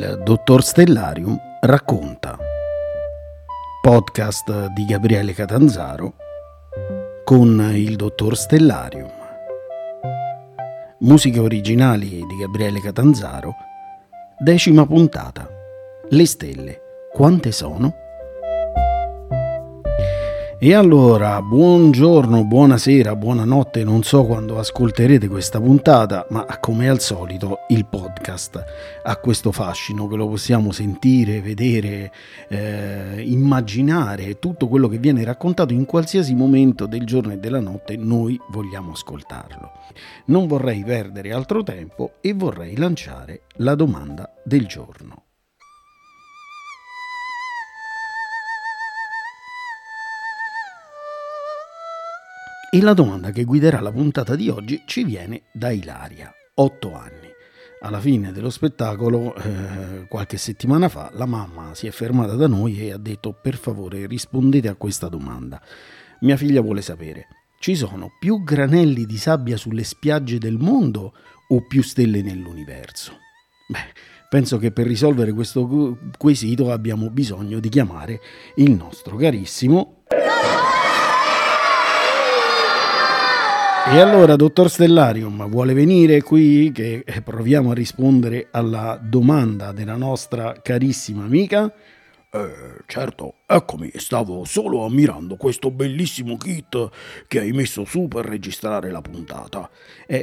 Il Dottor Stellarium racconta. Podcast di Gabriele Catanzaro con il Dottor Stellarium. Musiche originali di Gabriele Catanzaro. 10ª puntata. Le stelle, quante sono? E allora, buongiorno, buonasera, buonanotte, non so quando ascolterete questa puntata, ma come al solito il podcast ha questo fascino che lo possiamo sentire, vedere, immaginare, tutto quello che viene raccontato in qualsiasi momento del giorno e della notte noi vogliamo ascoltarlo. Non vorrei perdere altro tempo e vorrei lanciare la domanda del giorno. E la domanda che guiderà la puntata di oggi ci viene da Ilaria, 8 anni. Alla fine dello spettacolo, qualche settimana fa, la mamma si è fermata da noi e ha detto: per favore rispondete a questa domanda. Mia figlia vuole sapere, ci sono più granelli di sabbia sulle spiagge del mondo o più stelle nell'universo? Beh, penso che per risolvere questo quesito abbiamo bisogno di chiamare il nostro carissimo... E allora, Dottor Stellarium, vuole venire qui che proviamo a rispondere alla domanda della nostra carissima amica? Certo, eccomi, stavo solo ammirando questo bellissimo kit che hai messo su per registrare la puntata.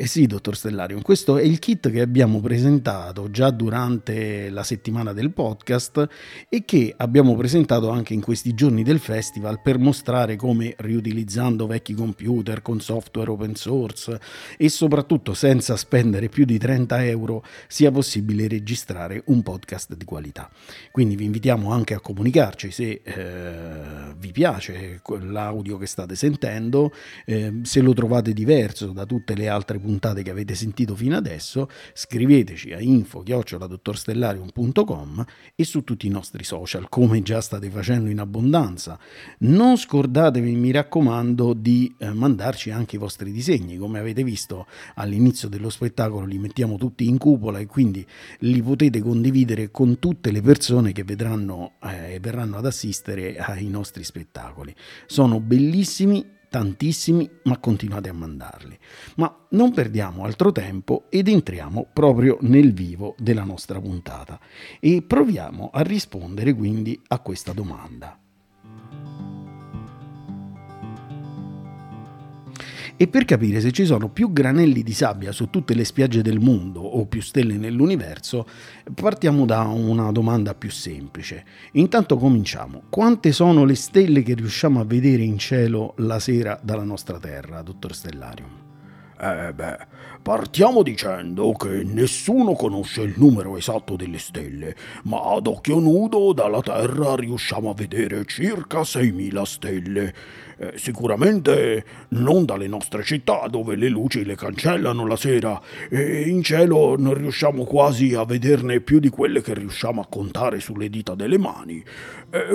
Sì, Dottor Stellarium, questo è il kit che abbiamo presentato già durante la settimana del podcast e che abbiamo presentato anche in questi giorni del festival per mostrare come, riutilizzando vecchi computer con software open source e soprattutto senza spendere più di 30 euro, sia possibile registrare un podcast di qualità. Quindi vi invitiamo anche a comunicarci se vi piace l'audio che state sentendo, se lo trovate diverso da tutte le altre puntate che avete sentito fino adesso. Scriveteci a info@dottorstellarium.com e su tutti i nostri social, come già state facendo in abbondanza. Non scordatevi, mi raccomando, di mandarci anche i vostri disegni. Come avete visto all'inizio dello spettacolo, li mettiamo tutti in cupola e quindi li potete condividere con tutte le persone che vedranno e verranno ad assistere ai nostri spettacoli. Sono bellissimi, tantissimi, ma continuate a mandarli. Ma non perdiamo altro tempo ed entriamo proprio nel vivo della nostra puntata e proviamo a rispondere quindi a questa domanda. E per capire se ci sono più granelli di sabbia su tutte le spiagge del mondo o più stelle nell'universo, partiamo da una domanda più semplice. Intanto cominciamo. Quante sono le stelle che riusciamo a vedere in cielo la sera dalla nostra Terra, Dottor Stellarium? Partiamo dicendo che nessuno conosce il numero esatto delle stelle, ma ad occhio nudo dalla Terra riusciamo a vedere circa 6.000 stelle. Sicuramente non dalle nostre città, dove le luci le cancellano la sera, e in cielo non riusciamo quasi a vederne più di quelle che riusciamo a contare sulle dita delle mani.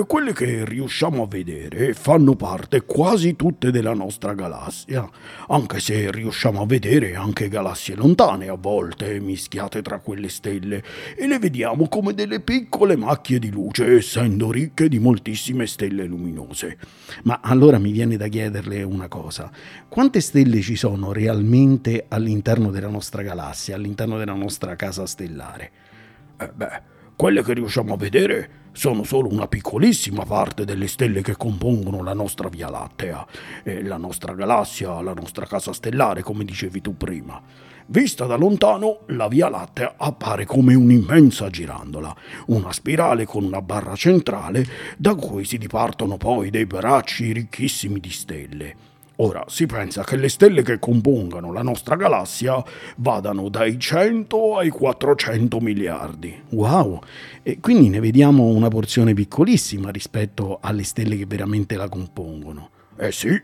Quelle che riusciamo a vedere fanno parte quasi tutte della nostra galassia, anche se riusciamo a vedere anche galassie lontane a volte mischiate tra quelle stelle, e le vediamo come delle piccole macchie di luce, essendo ricche di moltissime stelle luminose. Ma allora mi viene da chiederle una cosa: quante stelle ci sono realmente all'interno della nostra galassia, all'interno della nostra casa stellare? Quelle che riusciamo a vedere sono solo una piccolissima parte delle stelle che compongono la nostra Via Lattea, la nostra galassia, la nostra casa stellare, come dicevi tu prima. Vista da lontano, la Via Lattea appare come un'immensa girandola, una spirale con una barra centrale da cui si dipartono poi dei bracci ricchissimi di stelle. Ora, si pensa che le stelle che compongano la nostra galassia vadano dai 100 ai 400 miliardi. Wow! E quindi ne vediamo una porzione piccolissima rispetto alle stelle che veramente la compongono. Eh sì,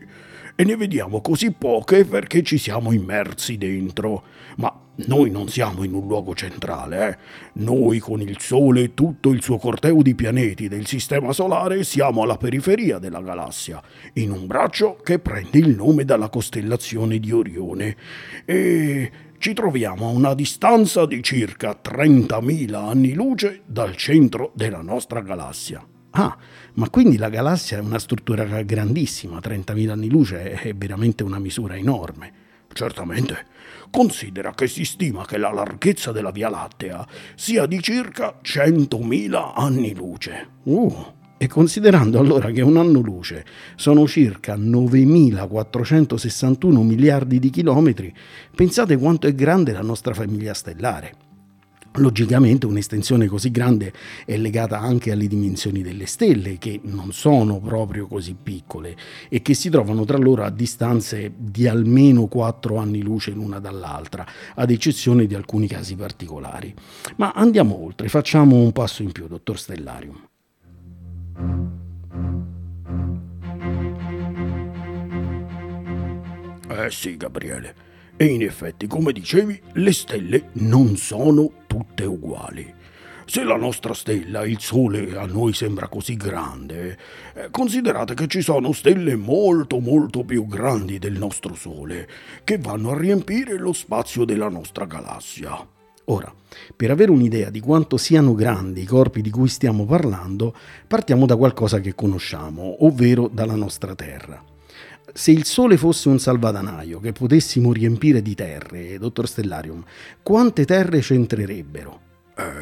e ne vediamo così poche perché ci siamo immersi dentro. Ma noi non siamo in un luogo centrale, eh? Noi con il Sole e tutto il suo corteo di pianeti del Sistema Solare siamo alla periferia della galassia, in un braccio che prende il nome dalla costellazione di Orione, e ci troviamo a una distanza di circa 30.000 anni luce dal centro della nostra galassia. Ah, ma quindi la galassia è una struttura grandissima, 30.000 anni luce è veramente una misura enorme. Certamente. Considera che si stima che la larghezza della Via Lattea sia di circa 100.000 anni luce. E considerando allora che un anno luce sono circa 9.461 miliardi di chilometri, pensate quanto è grande la nostra famiglia stellare. Logicamente un'estensione così grande è legata anche alle dimensioni delle stelle, che non sono proprio così piccole e che si trovano tra loro a distanze di almeno 4 anni luce l'una dall'altra, ad eccezione di alcuni casi particolari. Ma andiamo oltre, facciamo un passo in più, dottor Stellarium. Eh sì, Gabriele. E in effetti, come dicevi, le stelle non sono tutte uguali. Se la nostra stella, il Sole, a noi sembra così grande, considerate che ci sono stelle molto molto più grandi del nostro Sole, che vanno a riempire lo spazio della nostra galassia. Ora, per avere un'idea di quanto siano grandi i corpi di cui stiamo parlando, partiamo da qualcosa che conosciamo, ovvero dalla nostra Terra. Se il Sole fosse un salvadanaio che potessimo riempire di terre, dottor Stellarium, quante terre c'entrerebbero?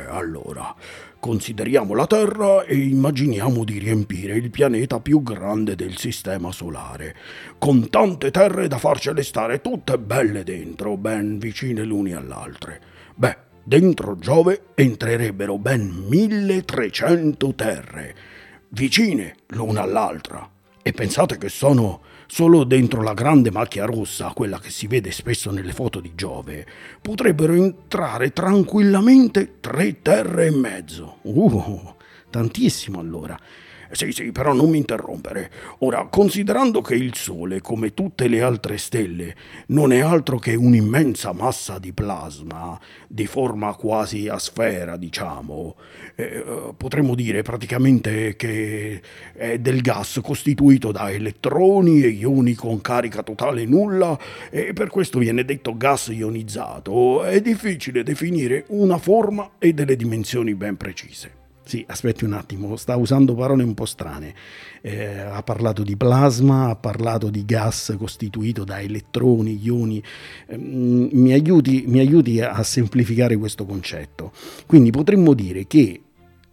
Allora, consideriamo la Terra e immaginiamo di riempire il pianeta più grande del Sistema Solare, con tante terre da farcele stare tutte belle dentro, ben vicine l'une all'altre. Beh, dentro Giove entrerebbero ben 1300 terre, vicine l'una all'altra. E pensate che sono solo dentro la grande macchia rossa, quella che si vede spesso nelle foto di Giove, potrebbero entrare tranquillamente 3,5 terre. Tantissimo allora. Sì, però non mi interrompere. Ora, considerando che il Sole, come tutte le altre stelle, non è altro che un'immensa massa di plasma, di forma quasi a sfera, diciamo, potremmo dire praticamente che è del gas costituito da elettroni e ioni con carica totale nulla, e per questo viene detto gas ionizzato, è difficile definire una forma e delle dimensioni ben precise. Sì, aspetti un attimo, sta usando parole un po' strane. Ha parlato di plasma, ha parlato di gas costituito da elettroni, ioni. Mi aiuti a semplificare questo concetto. Quindi potremmo dire che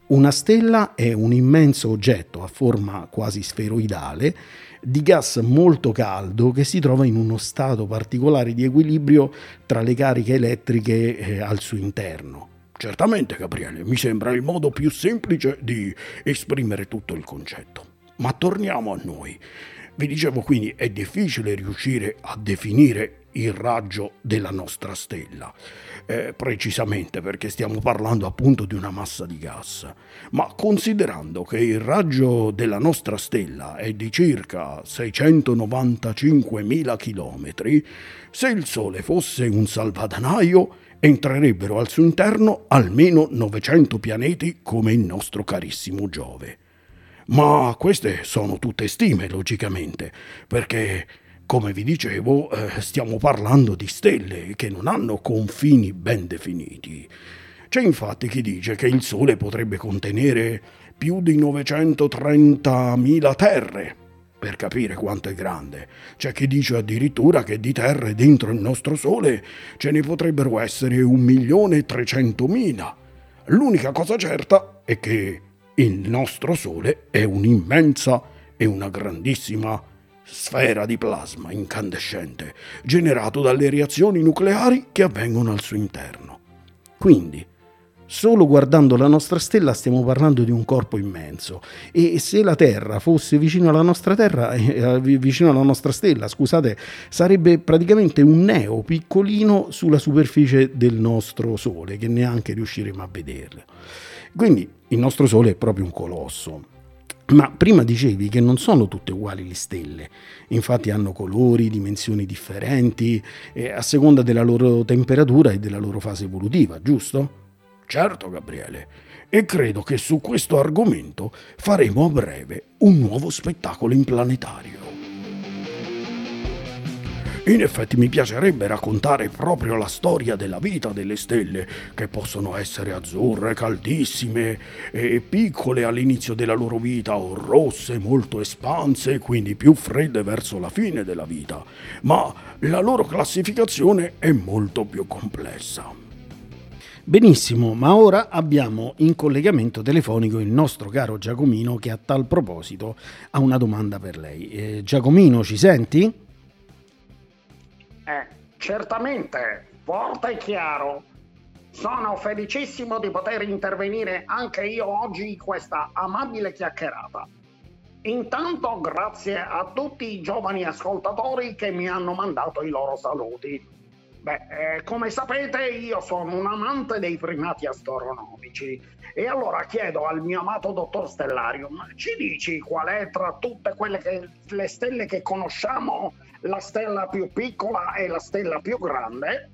una stella è un immenso oggetto a forma quasi sferoidale di gas molto caldo che si trova in uno stato particolare di equilibrio tra le cariche elettriche al suo interno. Certamente, Gabriele, mi sembra il modo più semplice di esprimere tutto il concetto. Ma torniamo a noi. Vi dicevo quindi, è difficile riuscire a definire il raggio della nostra stella, precisamente perché stiamo parlando appunto di una massa di gas. Ma considerando che il raggio della nostra stella è di circa 695.000 chilometri, se il Sole fosse un salvadanaio, entrerebbero al suo interno almeno 900 pianeti come il nostro carissimo Giove. Ma queste sono tutte stime, logicamente, perché, come vi dicevo, stiamo parlando di stelle che non hanno confini ben definiti. C'è infatti chi dice che il Sole potrebbe contenere più di 930.000 terre, per capire quanto è grande. C'è chi dice addirittura che di terre dentro il nostro Sole ce ne potrebbero essere 1.300.000. L'unica cosa certa è che il nostro Sole è un'immensa e una grandissima sfera di plasma incandescente, generato dalle reazioni nucleari che avvengono al suo interno. Quindi, solo guardando la nostra stella stiamo parlando di un corpo immenso, e se la Terra fosse vicino alla nostra stella, scusate, sarebbe praticamente un neo piccolino sulla superficie del nostro Sole, che neanche riusciremo a vederlo. Quindi il nostro Sole è proprio un colosso. Ma prima dicevi che non sono tutte uguali le stelle, infatti hanno colori, dimensioni differenti, a seconda della loro temperatura e della loro fase evolutiva, giusto? Certo, Gabriele, e credo che su questo argomento faremo a breve un nuovo spettacolo in planetario. In effetti mi piacerebbe raccontare proprio la storia della vita delle stelle, che possono essere azzurre, caldissime e piccole all'inizio della loro vita, o rosse, molto espanse e quindi più fredde verso la fine della vita, ma la loro classificazione è molto più complessa. Benissimo, ma ora abbiamo in collegamento telefonico il nostro caro Giacomino, che a tal proposito ha una domanda per lei. Giacomino, ci senti? Certamente, forte e chiaro. Sono felicissimo di poter intervenire anche io oggi in questa amabile chiacchierata. Intanto grazie a tutti i giovani ascoltatori che mi hanno mandato i loro saluti. Beh, come sapete io sono un amante dei primati astronomici e allora chiedo al mio amato dottor Stellarium, ci dici qual è tra tutte quelle che, le stelle che conosciamo, la stella più piccola e la stella più grande?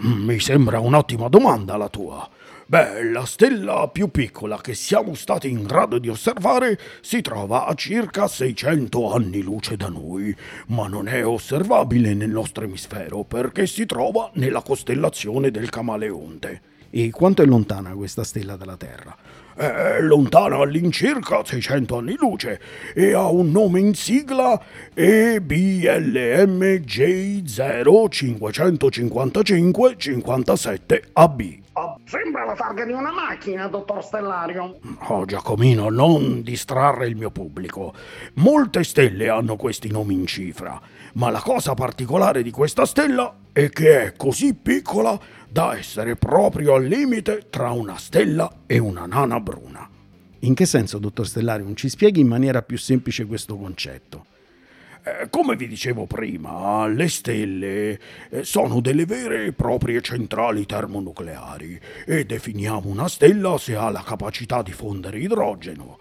Mi sembra un'ottima domanda la tua. Beh, la stella più piccola che siamo stati in grado di osservare si trova a circa 600 anni luce da noi, ma non è osservabile nel nostro emisfero perché si trova nella costellazione del Camaleonte. E quanto è lontana questa stella dalla Terra? È lontana all'incirca 600 anni luce e ha un nome in sigla EBLM J0555-57AB. Sembra la targa di una macchina, dottor Stellarium. Oh, Giacomino, non distrarre il mio pubblico. Molte stelle hanno questi nomi in cifra, ma la cosa particolare di questa stella è che è così piccola da essere proprio al limite tra una stella e una nana bruna. In che senso, dottor Stellarium? Ci spieghi in maniera più semplice questo concetto. Come vi dicevo prima, le stelle sono delle vere e proprie centrali termonucleari e definiamo una stella se ha la capacità di fondere idrogeno.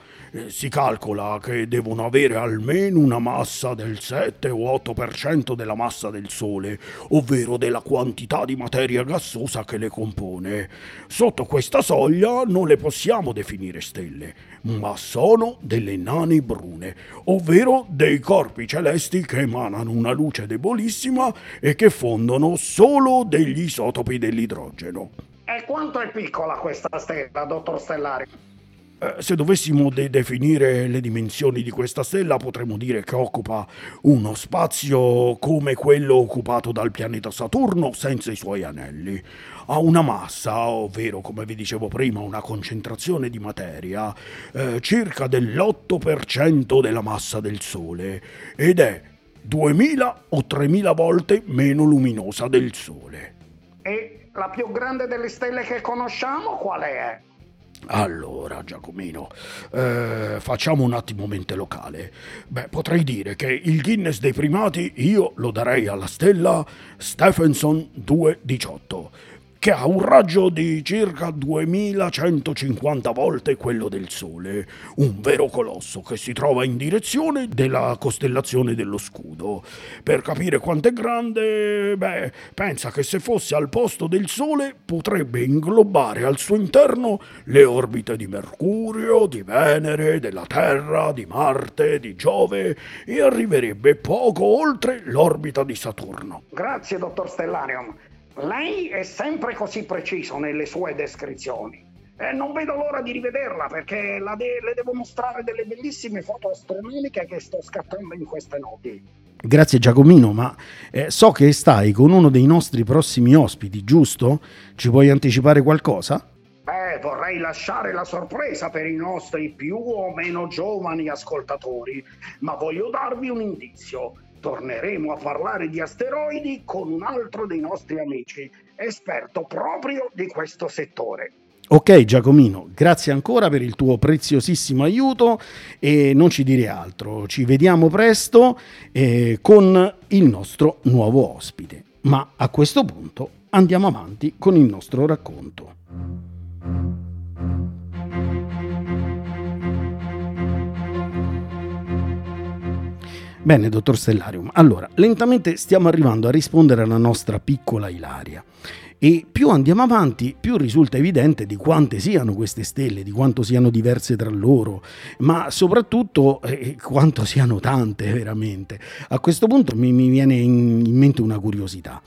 Si calcola che devono avere almeno una massa del 7 o 8% della massa del Sole, ovvero della quantità di materia gassosa che le compone. Sotto questa soglia non le possiamo definire stelle, ma sono delle nane brune, ovvero dei corpi celesti che emanano una luce debolissima e che fondono solo degli isotopi dell'idrogeno. E quanto è piccola questa stella, dottor Stellari? Se dovessimo definire le dimensioni di questa stella, potremmo dire che occupa uno spazio come quello occupato dal pianeta Saturno senza i suoi anelli. Ha una massa, ovvero come vi dicevo prima, una concentrazione di materia, circa dell'8% della massa del Sole ed è 2000 o 3000 volte meno luminosa del Sole. E la più grande delle stelle che conosciamo qual è? Allora, Giacomino, facciamo un attimo mente locale. Beh, potrei dire che il Guinness dei primati io lo darei alla stella Stephenson 2-18, che ha un raggio di circa 2150 volte quello del Sole, un vero colosso che si trova in direzione della costellazione dello Scudo. Per capire quanto è grande, beh, pensa che se fosse al posto del Sole potrebbe inglobare al suo interno le orbite di Mercurio, di Venere, della Terra, di Marte, di Giove e arriverebbe poco oltre l'orbita di Saturno. Grazie, dottor Stellarium. Lei è sempre così preciso nelle sue descrizioni e non vedo l'ora di rivederla perché le devo mostrare delle bellissime foto astronomiche che sto scattando in queste notti. Grazie Giacomino, ma so che stai con uno dei nostri prossimi ospiti, giusto? Ci puoi anticipare qualcosa? Vorrei lasciare la sorpresa per i nostri più o meno giovani ascoltatori, ma voglio darvi un indizio. Torneremo a parlare di asteroidi con un altro dei nostri amici, esperto proprio di questo settore. Ok Giacomino, grazie ancora per il tuo preziosissimo aiuto e non ci dire altro. Ci vediamo presto con il nostro nuovo ospite. Ma a questo punto andiamo avanti con il nostro racconto. Bene, dottor Stellarium, allora, lentamente stiamo arrivando a rispondere alla nostra piccola Ilaria. E più andiamo avanti, più risulta evidente di quante siano queste stelle, di quanto siano diverse tra loro, ma soprattutto quanto siano tante veramente. A questo punto mi viene in mente una curiosità.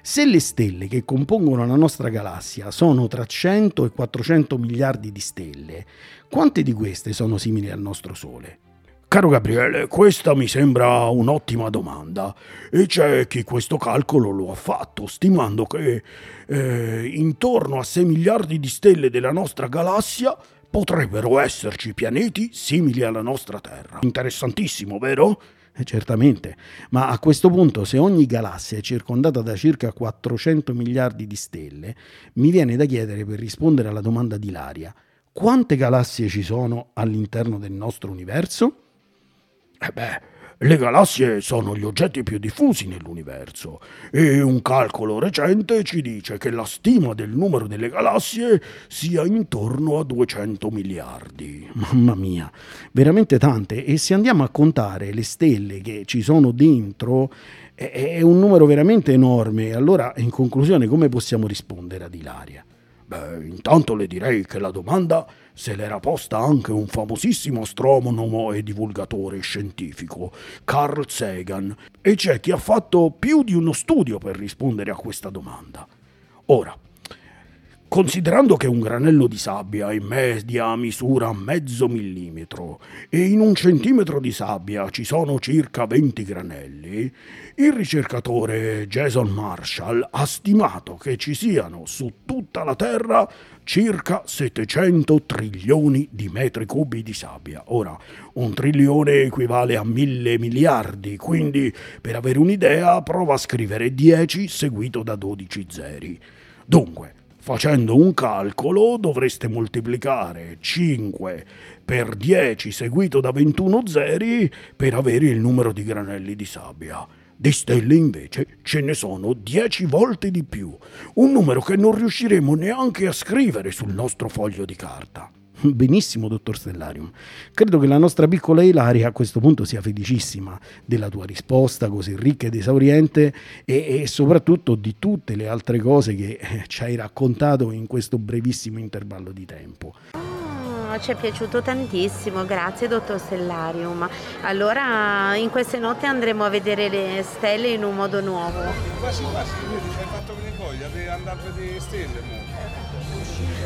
Se le stelle che compongono la nostra galassia sono tra 100 e 400 miliardi di stelle, quante di queste sono simili al nostro Sole? Caro Gabriele, questa mi sembra un'ottima domanda e c'è chi questo calcolo lo ha fatto stimando che intorno a 6 miliardi di stelle della nostra galassia potrebbero esserci pianeti simili alla nostra Terra. Interessantissimo, vero? Certamente, ma a questo punto se ogni galassia è circondata da circa 400 miliardi di stelle, mi viene da chiedere, per rispondere alla domanda di Ilaria, quante galassie ci sono all'interno del nostro universo? Le galassie sono gli oggetti più diffusi nell'universo e un calcolo recente ci dice che la stima del numero delle galassie sia intorno a 200 miliardi. Mamma mia, veramente tante, e se andiamo a contare le stelle che ci sono dentro è un numero veramente enorme. Allora, in conclusione, come possiamo rispondere ad Ilaria? Intanto le direi che la domanda se l'era posta anche un famosissimo astronomo e divulgatore scientifico, Carl Sagan, e c'è chi ha fatto più di uno studio per rispondere a questa domanda. Ora, considerando che un granello di sabbia in media misura mezzo millimetro e in un centimetro di sabbia ci sono circa 20 granelli, il ricercatore Jason Marshall ha stimato che ci siano su tutta la Terra circa 700 trilioni di metri cubi di sabbia. Ora, un trilione equivale a 1000 miliardi, quindi per avere un'idea prova a scrivere 10 seguito da 12 zeri. Dunque, facendo un calcolo dovreste moltiplicare 5 per 10 seguito da 21 zeri per avere il numero di granelli di sabbia. Di stelle invece ce ne sono 10 volte di più, un numero che non riusciremo neanche a scrivere sul nostro foglio di carta. Benissimo, dottor Stellarium. Credo che la nostra piccola Ilaria a questo punto sia felicissima della tua risposta così ricca ed esauriente e soprattutto di tutte le altre cose che ci hai raccontato in questo brevissimo intervallo di tempo. Ci è piaciuto tantissimo, grazie dottor Stellarium. Allora in queste notti andremo a vedere le stelle in un modo nuovo. Quasi quasi, ci hai fatto venire voglia di andare a vedere stelle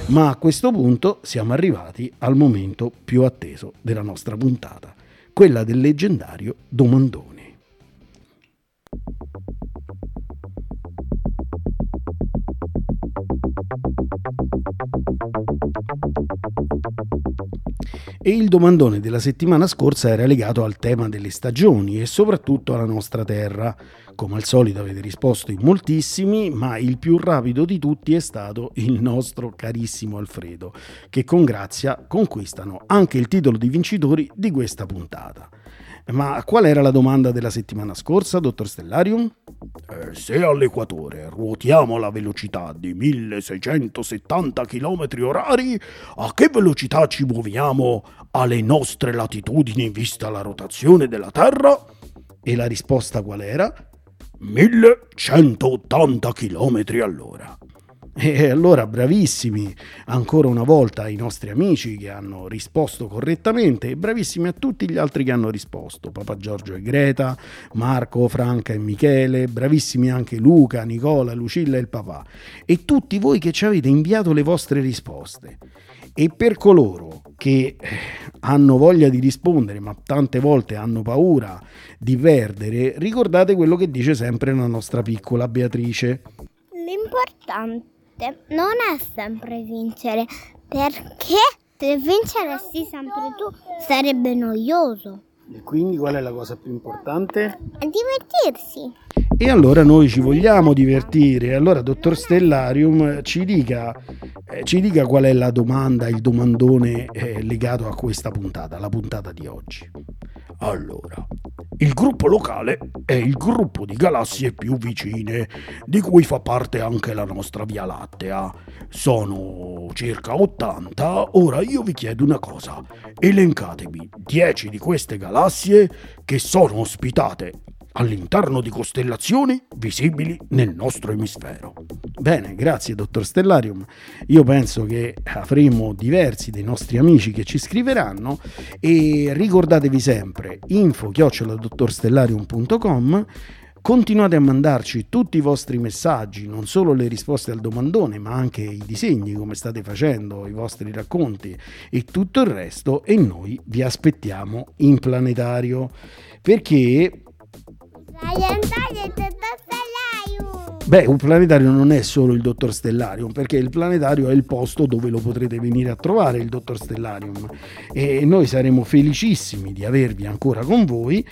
Ma a questo punto siamo arrivati al momento più atteso della nostra puntata, quella del leggendario domandone. E il domandone della settimana scorsa era legato al tema delle stagioni e soprattutto alla nostra Terra. Come al solito avete risposto in moltissimi, ma il più rapido di tutti è stato il nostro carissimo Alfredo, che con grazia conquistano anche il titolo di vincitori di questa puntata. Ma qual era la domanda della settimana scorsa, dottor Stellarium? Se all'equatore ruotiamo alla velocità di 1670 km/h, a che velocità ci muoviamo alle nostre latitudini vista la rotazione della Terra? E la risposta qual era? 1180 km/h. E allora, bravissimi ancora una volta ai nostri amici che hanno risposto correttamente e bravissimi a tutti gli altri che hanno risposto: Papa Giorgio e Greta, Marco, Franca e Michele, bravissimi anche Luca, Nicola, Lucilla e il papà, e tutti voi che ci avete inviato le vostre risposte. E per coloro che hanno voglia di rispondere ma tante volte hanno paura di perdere, ricordate quello che dice sempre la nostra piccola Beatrice: l'importante non è sempre vincere, perché se vinceressi sempre tu sarebbe noioso. E quindi qual è la cosa più importante? Divertirsi. E allora noi ci vogliamo divertire. Allora, dottor Stellarium, ci dica qual è la domanda, il domandone legato a questa puntata, la puntata di oggi. Allora, Il gruppo locale è il gruppo di galassie più vicine, di cui fa parte anche la nostra Via Lattea. Sono circa 80. Ora io vi chiedo una cosa: elencatevi 10 di queste galassie che sono ospitate all'interno di costellazioni visibili nel nostro emisfero. Bene, grazie dottor Stellarium. Io penso che avremo diversi dei nostri amici che ci scriveranno, e ricordatevi sempre info@dottorstellarium.com. Continuate a mandarci tutti i vostri messaggi, non solo le risposte al domandone, ma anche i disegni, come state facendo, i vostri racconti e tutto il resto, e noi vi aspettiamo in planetario, perché beh, un planetario non è solo il Dottor Stellarium, perché il planetario è il posto dove lo potrete venire a trovare, il Dottor Stellarium, e noi saremo felicissimi di avervi ancora con voi,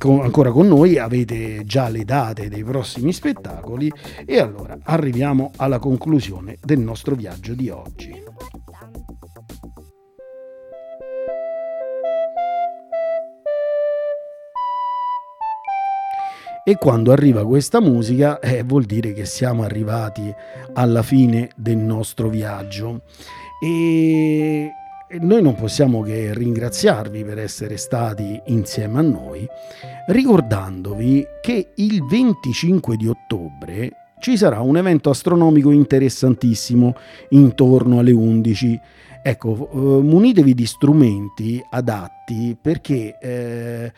ancora con noi. Avete già le date dei prossimi spettacoli, e allora arriviamo alla conclusione del nostro viaggio di oggi. E quando arriva questa musica vuol dire che siamo arrivati alla fine del nostro viaggio, e noi non possiamo che ringraziarvi per essere stati insieme a noi, ricordandovi che il 25 di ottobre ci sarà un evento astronomico interessantissimo intorno alle 11. Ecco, munitevi di strumenti adatti, perché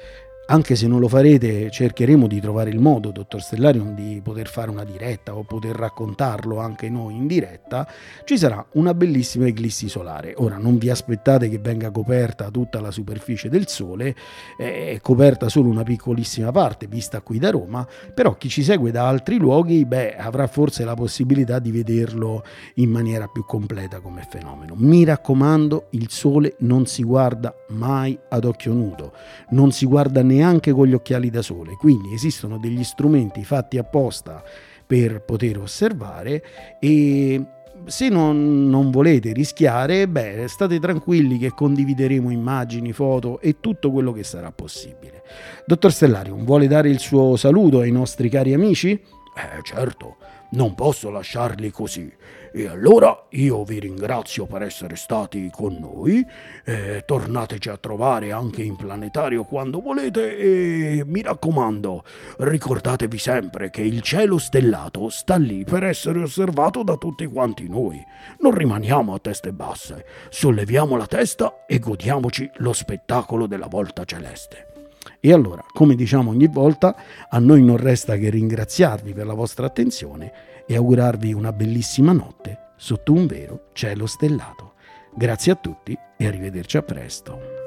anche se non lo farete, cercheremo di trovare il modo, dottor Stellarium, di poter fare una diretta o poter raccontarlo anche noi in diretta. Ci sarà una bellissima eclissi solare. Ora, non vi aspettate che venga coperta tutta la superficie del Sole, è coperta solo una piccolissima parte, vista qui da Roma, però chi ci segue da altri luoghi, beh, avrà forse la possibilità di vederlo in maniera più completa come fenomeno. Mi raccomando, il Sole non si guarda mai ad occhio nudo, non si guarda neanche con gli occhiali da sole, quindi esistono degli strumenti fatti apposta per poter osservare, e se non volete rischiare, beh, state tranquilli che condivideremo immagini, foto e tutto quello che sarà possibile. Dottor Stellarium, vuole dare il suo saluto ai nostri cari amici? Certo, non posso lasciarli così. E allora io vi ringrazio per essere stati con noi, tornateci a trovare anche in planetario quando volete, e mi raccomando, ricordatevi sempre che il cielo stellato sta lì per essere osservato da tutti quanti noi. Non rimaniamo a teste basse, solleviamo la testa e godiamoci lo spettacolo della volta celeste. E allora, come diciamo ogni volta, a noi non resta che ringraziarvi per la vostra attenzione e augurarvi una bellissima notte sotto un vero cielo stellato. Grazie a tutti e arrivederci a presto.